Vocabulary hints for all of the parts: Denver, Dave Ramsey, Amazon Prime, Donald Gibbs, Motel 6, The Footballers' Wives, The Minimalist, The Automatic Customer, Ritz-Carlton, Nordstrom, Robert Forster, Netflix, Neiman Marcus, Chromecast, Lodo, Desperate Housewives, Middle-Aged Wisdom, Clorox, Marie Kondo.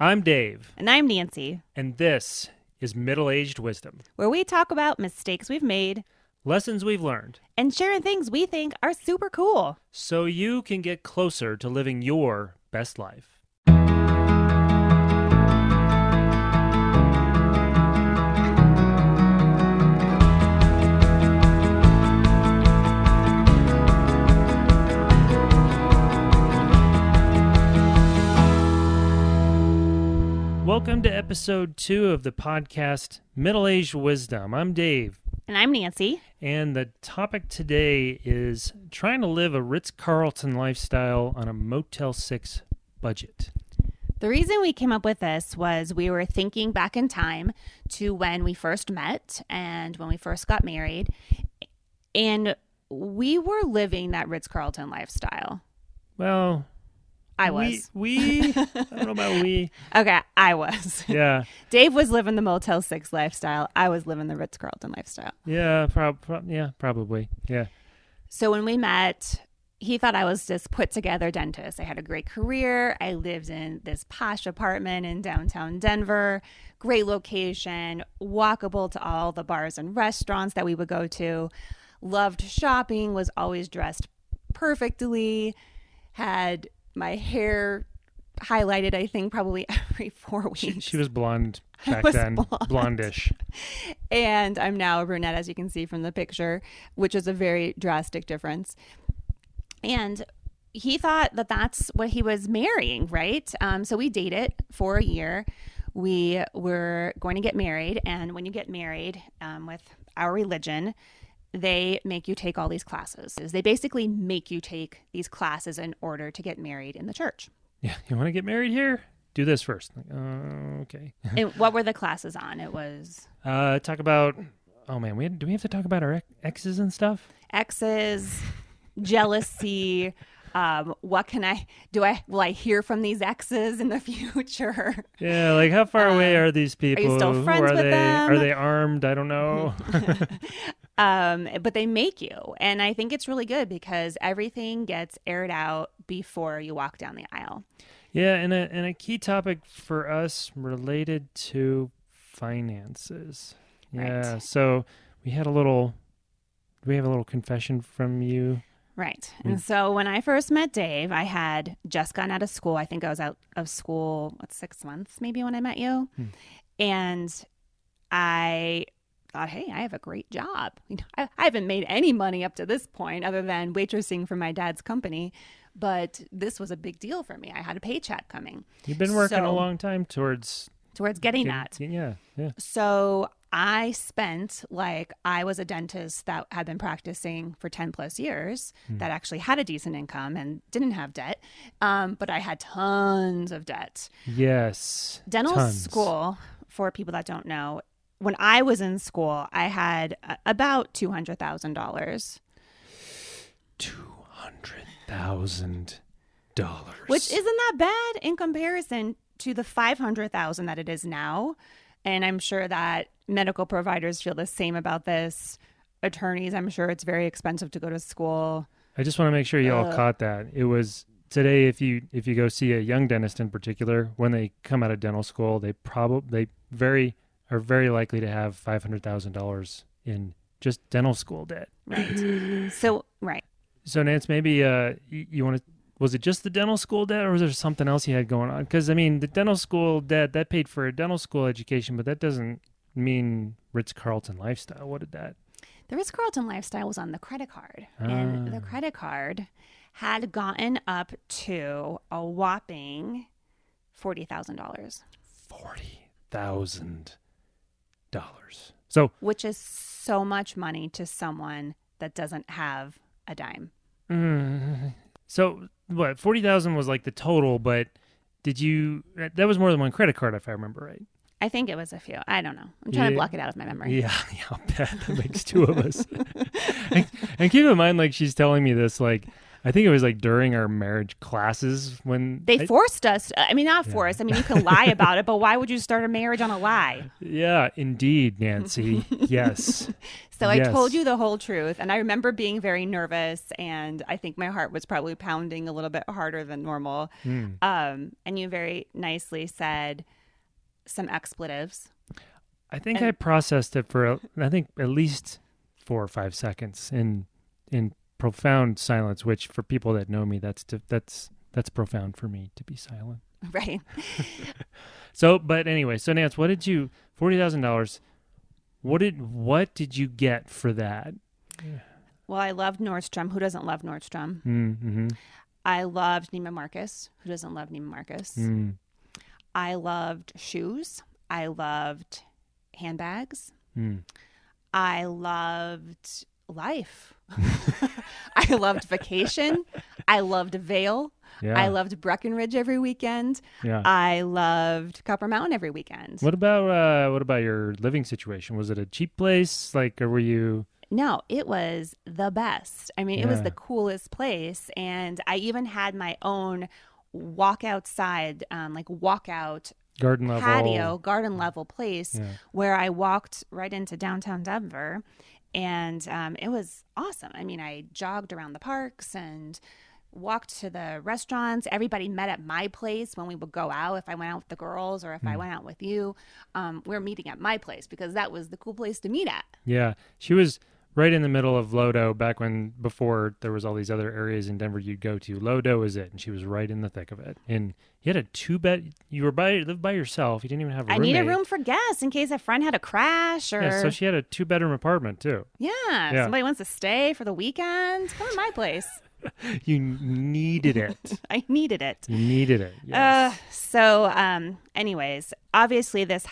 I'm Dave. And I'm Nancy. And this is Middle-Aged Wisdom, where we talk about mistakes we've made, lessons we've learned, and sharing things we think are super cool, so you can get closer to living your best life. Welcome to episode 2 of the podcast, Middle-Aged Wisdom. I'm Dave. And I'm Nancy. And the topic today is trying to live a Ritz-Carlton lifestyle on a Motel 6 budget. The reason we came up with this was we were thinking back in time to when we first met and when we first got married, and we were living that Ritz-Carlton lifestyle. Well... I was. We I don't know about we. Okay, I was. Yeah. Dave was living the Motel 6 lifestyle. I was living the Ritz-Carlton lifestyle. Yeah, probably. Yeah. So when we met, he thought I was this put-together dentist. I had a great career. I lived in this posh apartment in downtown Denver. Great location, walkable to all the bars and restaurants that we would go to. Loved shopping, was always dressed perfectly, had... my hair highlighted, I think, probably every 4 weeks. She was blonde back then. Blondish. And I'm now a brunette, as you can see from the picture, which is a very drastic difference. And he thought that that's what he was marrying, right? So we dated for a year. We were going to get married. And when you get married, with our religion, they make you take all these classes. They basically make you take these classes in order to get married in the church. Yeah. You want to get married here? Do this first. Okay. And what were the classes on? It was... talk about... Oh, man. Do we have to talk about our exes and stuff? Exes, jealousy. What can I... Will I hear from these exes in the future? Yeah. Like, how far away are these people? Are you still friends with them? Are they armed? I don't know. But they make you. And I think it's really good because everything gets aired out before you walk down the aisle. Yeah. And a key topic for us related to finances. Yeah. Right. So we have a little confession from you. Right. And so when I first met Dave, I had just gotten out of school. I think I was out of school, 6 months maybe when I met you. And I thought, hey, I have a great job. You know, I haven't made any money up to this point other than waitressing for my dad's company, but this was a big deal for me. I had a paycheck coming. You've been working a long time towards getting that. Yeah. So I spent I was a dentist that had been practicing for 10 plus years that actually had a decent income and didn't have debt, but I had tons of debt. Yes, dental school, for people that don't know, when I was in school, I had about $200,000. $200,000. Which isn't that bad in comparison to the $500,000 that it is now. And I'm sure that medical providers feel the same about this. Attorneys, I'm sure it's very expensive to go to school. I just want to make sure you all caught that. It was... Today, if you go see a young dentist in particular, when they come out of dental school, they are very likely to have $500,000 in just dental school debt. Right. So Nance, maybe you want to, was it just the dental school debt or was there something else you had going on? Because, I mean, the dental school debt, that paid for a dental school education, but that doesn't mean Ritz-Carlton lifestyle. What did that? The Ritz-Carlton lifestyle was on the credit card. And the credit card had gotten up to a whopping $40,000. $40,000. So, which is so much money to someone that doesn't have a dime. So what, 40,000 was the total, but that was more than one credit card if I remember right. I think it was a few. I don't know. I'm trying to block it out of my memory. Yeah, I'll bet that makes two of us. And keep in mind, she's telling me this, I think it was like during our marriage classes when they forced us. I mean, not for us. I mean, you can lie about it, but why would you start a marriage on a lie? Yeah, indeed, Nancy. Yes. So yes. I told you the whole truth. And I remember being very nervous. And I think my heart was probably pounding a little bit harder than normal. Mm. And you very nicely said some expletives. I think I processed it for, I think, at least 4 or 5 seconds in profound silence, which for people that know me, that's profound for me to be silent. Right. So, but anyway, so Nance, what did you, $40,000, what did you get for that? Well, I loved Nordstrom. Who doesn't love Nordstrom? Mm-hmm. I loved Neiman Marcus. Who doesn't love Neiman Marcus? Mm. I loved shoes. I loved handbags. Mm. I loved life. I loved vacation. I loved Vail. Yeah. I loved Breckenridge every weekend. Yeah. I loved Copper Mountain every weekend. What about your living situation? Was it a cheap place? Like, or were you? No, it was the best. I mean, It was the coolest place, and I even had my own walkout garden level place where I walked right into downtown Denver. And it was awesome. I mean, I jogged around the parks and walked to the restaurants. Everybody met at my place when we would go out. If I went out with the girls or if I went out with you, we were meeting at my place because that was the cool place to meet at. Yeah. She was right in the middle of Lodo before there was all these other areas in Denver you'd go to. Lodo is it. And she was right in the thick of it. And you had a 2-bed. You lived by yourself. You didn't even have a roommate. I needed room for guests in case a friend had a crash or... Yeah, so she had a 2-bedroom apartment too. Yeah. Somebody wants to stay for the weekend. Come to my place. You needed it. I needed it. You needed it. Yes. Anyways, obviously there's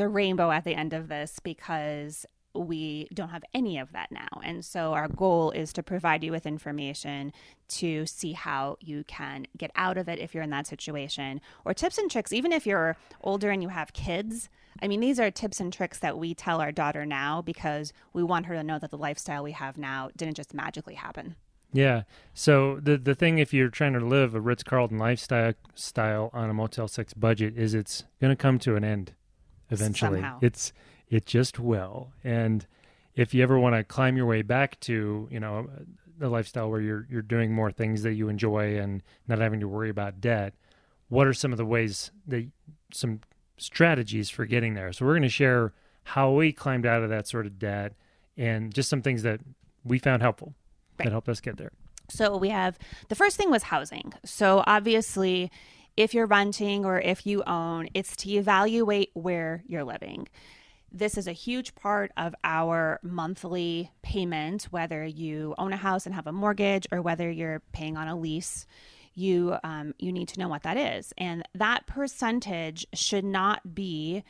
a rainbow at the end of this because we don't have any of that now. And so our goal is to provide you with information to see how you can get out of it if you're in that situation, or tips and tricks, even if you're older and you have kids. I mean, these are tips and tricks that we tell our daughter now because we want her to know that the lifestyle we have now didn't just magically happen. Yeah. So the thing, if you're trying to live a Ritz-Carlton lifestyle on a Motel 6 budget, is it's going to come to an end eventually. Somehow. It just will. And if you ever want to climb your way back to, the lifestyle where you're doing more things that you enjoy and not having to worry about debt, what are some of the ways some strategies for getting there? So we're going to share how we climbed out of that sort of debt and just some things that we found helpful that helped us get there. So we have, the first thing was housing. So obviously, if you're renting or if you own, it's to evaluate where you're living. This is a huge part of our monthly payment, whether you own a house and have a mortgage or whether you're paying on a lease. You need to know what that is. And that percentage should not be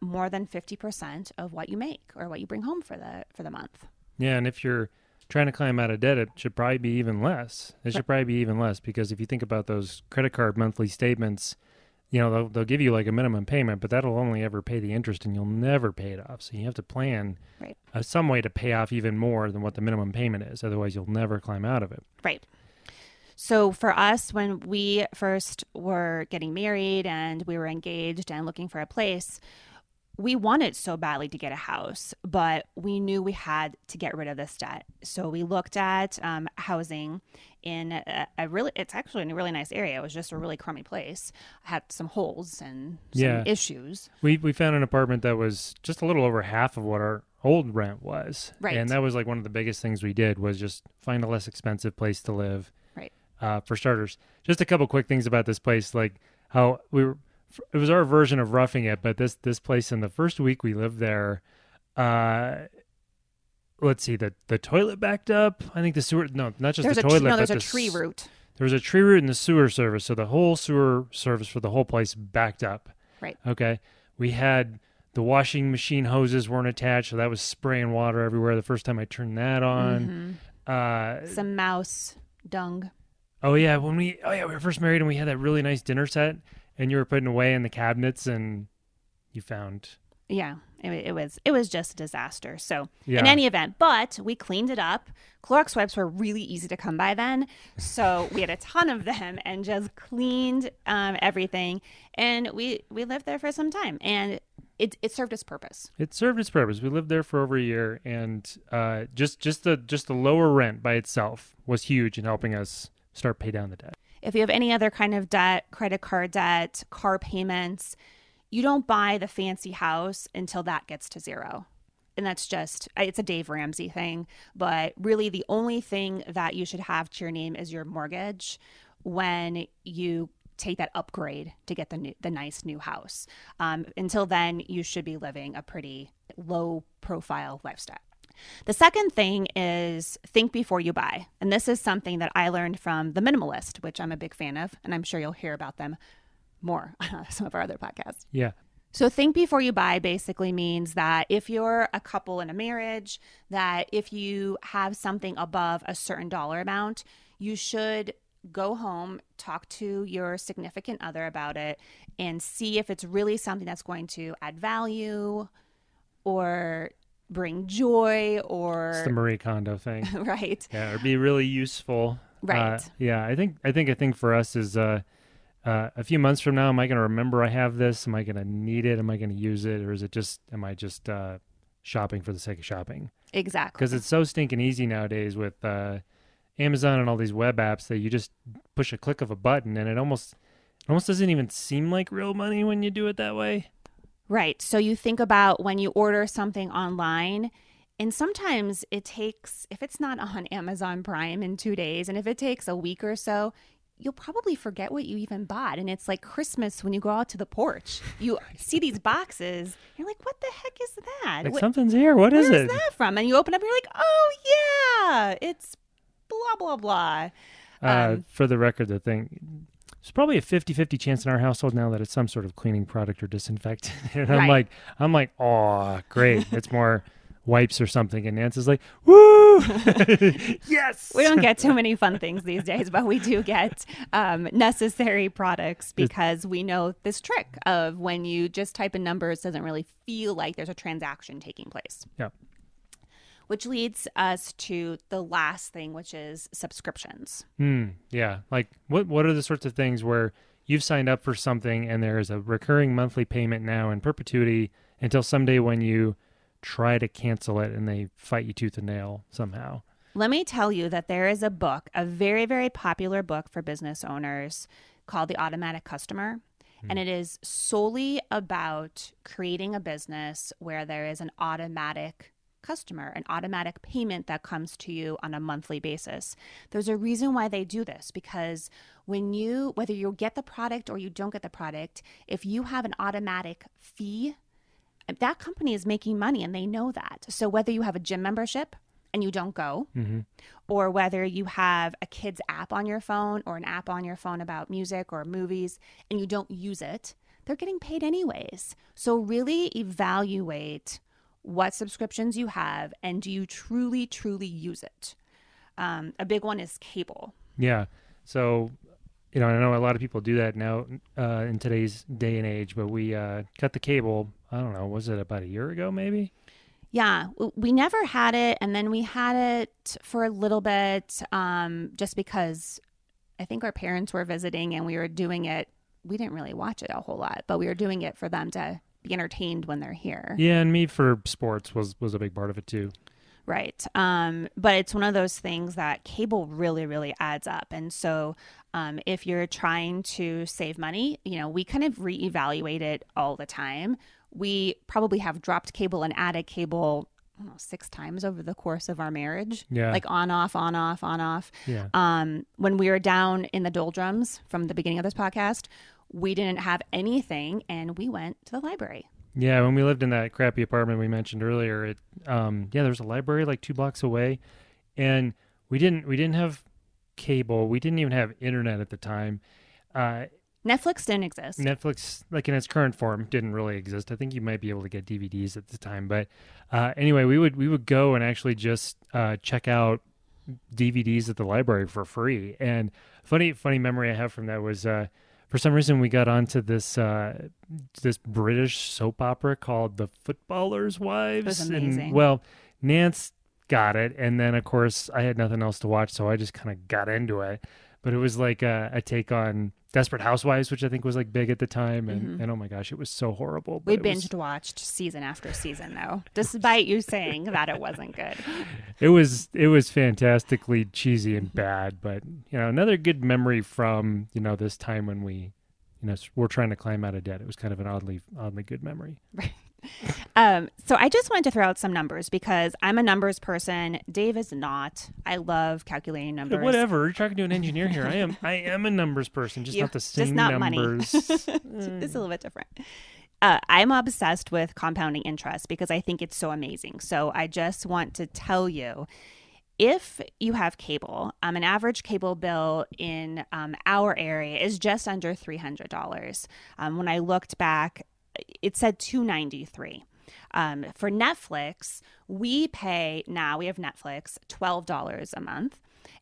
more than 50% of what you make or what you bring home for the month. Yeah, and if you're trying to climb out of debt, it should probably be even less. Because if you think about those credit card monthly statements, they'll give you like a minimum payment, but that'll only ever pay the interest and you'll never pay it off. So you have to plan some way to pay off even more than what the minimum payment is. Otherwise, you'll never climb out of it. Right. So for us, when we first were getting married and we were engaged and looking for a place, we wanted so badly to get a house, but we knew we had to get rid of this debt. So we looked at housing in it's actually in a really nice area. It was just a really crummy place. It had some holes and some issues. We found an apartment that was just a little over half of what our old rent was. Right. And that was like one of the biggest things we did was just find a less expensive place to live. Right. For starters, just a couple quick things about this place, like how it was our version of roughing it, but this place in the first week we lived there, let's see, the toilet backed up. I think the sewer, no, not just the toilet. No, there's a tree root. There was a tree root in the sewer service, so the whole sewer service for the whole place backed up. Right. Okay. We had the washing machine hoses weren't attached, so that was spraying water everywhere the first time I turned that on. Mm-hmm. Some mouse dung. Oh, yeah. We were first married and we had that really nice dinner set. And you were putting away in the cabinets and you found Yeah, it was just a disaster. So in any event, but we cleaned it up. Clorox wipes were really easy to come by then. So we had a ton of them and just cleaned everything. And we lived there for some time. And it served its purpose. It served its purpose. We lived there for over a year. And just the lower rent by itself was huge in helping us start pay down the debt. If you have any other kind of debt, credit card debt, car payments, you don't buy the fancy house until that gets to zero. And that's just, it's a Dave Ramsey thing. But really the only thing that you should have to your name is your mortgage when you take that upgrade to get the nice new house. Until then, you should be living a pretty low profile lifestyle. The second thing is think before you buy. And this is something that I learned from The Minimalist, which I'm a big fan of, and I'm sure you'll hear about them more on some of our other podcasts. Yeah. So think before you buy basically means that if you're a couple in a marriage, that if you have something above a certain dollar amount, you should go home, talk to your significant other about it, and see if it's really something that's going to add value or bring joy, or it's the Marie Kondo thing, right? Yeah, or be really useful, right? Yeah, I think for us is a few months from now, am I going to remember I have this? Am I going to need it? Am I going to use it? Or is it just am I just shopping for the sake of shopping? Exactly, because it's so stinking easy nowadays with Amazon and all these web apps that you just push a click of a button, and it almost doesn't even seem like real money when you do it that way. Right. So you think about when you order something online, and sometimes it takes, if it's not on Amazon Prime in 2 days, and if it takes a week or so, you'll probably forget what you even bought. And it's like Christmas when you go out to the porch. You see these boxes, you're like, what the heck is that? Like, something's here. What is it? Where is that from? And you open up and you're like, oh, yeah, it's blah, blah, blah. For the record, the thing... It's probably a 50-50 chance in our household now that it's some sort of cleaning product or disinfectant. And right. I'm like, oh, great. It's more wipes or something. And Nancy's like, woo! Yes! We don't get too many fun things these days, but we do get necessary products because we know this trick of when you just type in numbers, it doesn't really feel like there's a transaction taking place. Yeah. Which leads us to the last thing, which is subscriptions. Yeah. Like what are the sorts of things where you've signed up for something and there is a recurring monthly payment now in perpetuity until someday when you try to cancel it and they fight you tooth and nail somehow? Let me tell you that there is a book, a very, very popular book for business owners called The Automatic Customer. And it is solely about creating a business where there is an automatic customer, an automatic payment that comes to you on a monthly basis. There's a reason why they do this, because whether you get the product or you don't get the product, if you have an automatic fee, that company is making money and they know that. So whether you have a gym membership and you don't go, or whether you have a kid's app on your phone or an app on your phone about music or movies and you don't use it, they're getting paid anyways. So really evaluate what subscriptions you have, and do you truly, truly use it? A big one is cable. Yeah. So, I know a lot of people do that now in today's day and age, but we cut the cable, I don't know, was it about a year ago maybe? Yeah. We never had it, and then we had it for a little bit just because I think our parents were visiting and we were doing it. We didn't really watch it a whole lot, but we were doing it for them to be entertained when they're here. Yeah, and me for sports was a big part of it too. Right. But it's one of those things that cable really, really adds up. And so if you're trying to save money, we kind of reevaluate it all the time. We probably have dropped cable and added cable, I don't know, 6 times over the course of our marriage. Yeah. Like on, off, on, off, on, off. Yeah. When we were down in the doldrums from the beginning of this podcast, we didn't have anything, and we went to the library. Yeah, when we lived in that crappy apartment we mentioned earlier, it there was a library like 2 blocks away, and we didn't have cable. We didn't even have internet at the time. Netflix didn't exist. Netflix, like in its current form, didn't really exist. I think you might be able to get DVDs at the time, but anyway, we would go and actually just check out DVDs at the library for free. And funny memory I have from that was. for some reason we got onto this this British soap opera called The Footballers' Wives. It was amazing. And, well, Nance got it, and then of course I had nothing else to watch, so I just kind of got into it. But it was like a take on Desperate Housewives, which I think was like big at the time, and, and oh my gosh, it was so horrible. But we binged watched season after season, though, despite you saying that it wasn't good. It was fantastically cheesy and bad, but you know, another good memory from this time when we we're trying to climb out of debt. It was kind of an oddly good memory. Right. So I just wanted to throw out some numbers because I'm a numbers person. Dave is not. I love calculating numbers. Whatever. You're talking to an engineer here. I am a numbers person, just not the same just not numbers. It's a little bit different. I'm obsessed with compounding interest because I think it's so amazing. So I just want to tell you, if you have cable, an average cable bill in our area is just under $300. When I looked back, it said $293. For Netflix, we have Netflix $12 a month.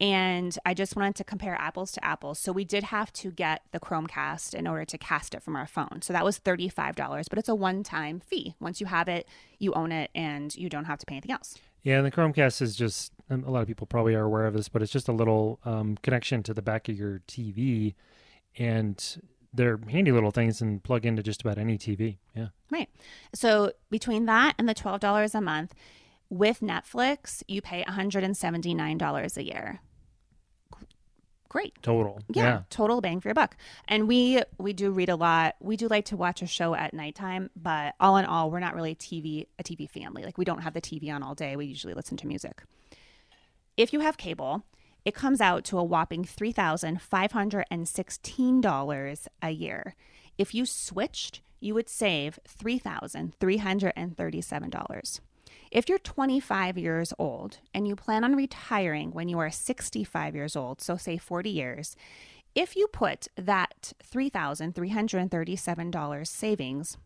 And I just wanted to compare apples to apples. So we did have to get the Chromecast in order to cast it from our phone. So that was $35, but it's a one-time fee. Once you have it, you own it, and you don't have to pay anything else. Yeah, and the Chromecast is just, a lot of people probably are aware of this, but it's just a little connection to the back of your TV, and they're handy little things and plug into just about any TV. Yeah. Right. So between that and the $12 a month, with Netflix, you pay $179 a year. Great. Total. Yeah. Total bang for your buck. And we do read a lot. We do like to watch a show at nighttime, but all in all, we're not really a TV family. Like, we don't have the TV on all day. We usually listen to music. If you have cable, it comes out to a whopping $3,516 a year. If you switched, you would save $3,337. If you're 25 years old and you plan on retiring when you are 65 years old, so say 40 years, if you put that $3,337 savings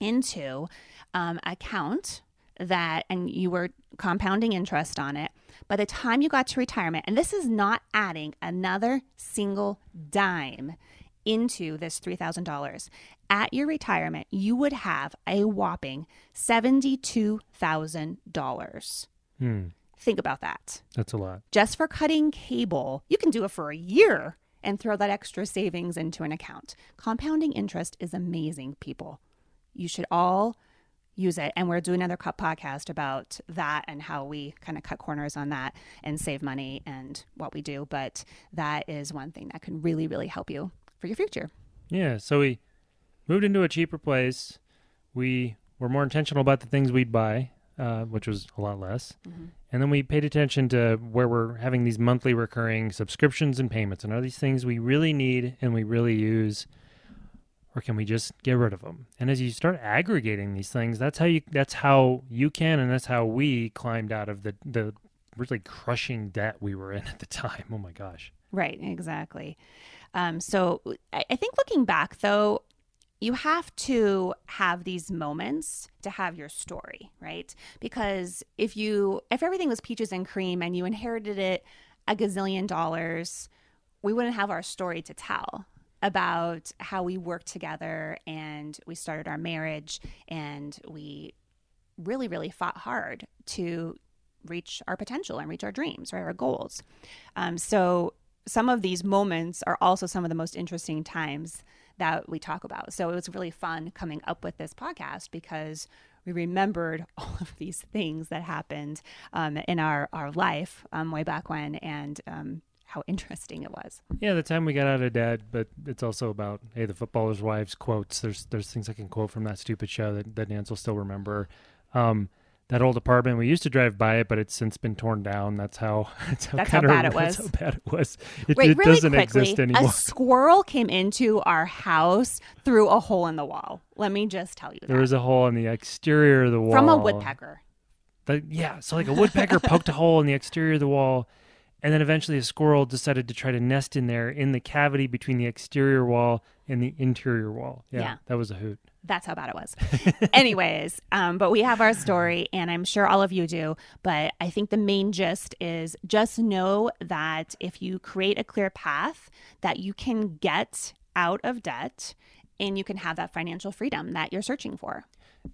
into account that, and you were compounding interest on it, by the time you got to retirement, and this is not adding another single dime into this $3,000, at your retirement, you would have a whopping $72,000. Think about that. That's a lot. Just for cutting cable, you can do it for a year and throw that extra savings into an account. Compounding interest is amazing, people. You should all use it. And we're doing another cut podcast about that and how we kind of cut corners on that and save money and what we do. But that is one thing that can really, really help you for your future. Yeah. So we moved into a cheaper place. We were more intentional about the things we'd buy, which was a lot less. Mm-hmm. And then we paid attention to where we're having these monthly recurring subscriptions and payments. And are these things we really need and we really use, or can we just get rid of them? And as you start aggregating these things, that's how you can, and that's how we climbed out of the really crushing debt we were in at the time. Oh my gosh. Right, exactly. So I think looking back, though, you have to have these moments to have your story, right? Because if everything was peaches and cream and you inherited it a gazillion dollars, we wouldn't have our story to tell about how we worked together and we started our marriage and we really, really fought hard to reach our potential and reach our dreams, right, our goals. So some of these moments are also some of the most interesting times that we talk about. So it was really fun coming up with this podcast because we remembered all of these things that happened in our life way back when, and how interesting it was. Yeah, the time we got out of debt, but it's also about, hey, the Footballers' Wives quotes. There's things I can quote from that stupid show that Nance will still remember. That old apartment, we used to drive by it, but it's since been torn down. That's how bad it was. It doesn't exist anymore. A squirrel came into our house through a hole in the wall. Let me just tell you that. There was a hole in the exterior of the wall. From a woodpecker. So like a woodpecker poked a hole in the exterior of the wall. And then eventually a squirrel decided to try to nest in there in the cavity between the exterior wall and the interior wall. Yeah. That was a hoot. That's how bad it was. Anyways, but we have our story, and I'm sure all of you do. But I think the main gist is just know that if you create a clear path, that you can get out of debt, and you can have that financial freedom that you're searching for.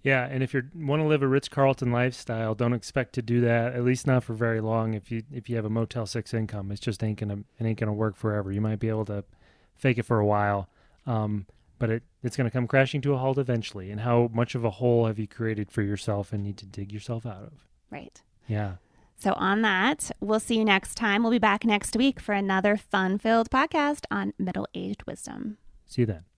Yeah, and if you want to live a Ritz-Carlton lifestyle, don't expect to do that, at least not for very long. If you have a Motel 6 income, it just ain't gonna work forever. You might be able to fake it for a while, but it's gonna come crashing to a halt eventually. And how much of a hole have you created for yourself and need to dig yourself out of? Right. Yeah. So on that, we'll see you next time. We'll be back next week for another fun-filled podcast on middle-aged wisdom. See you then.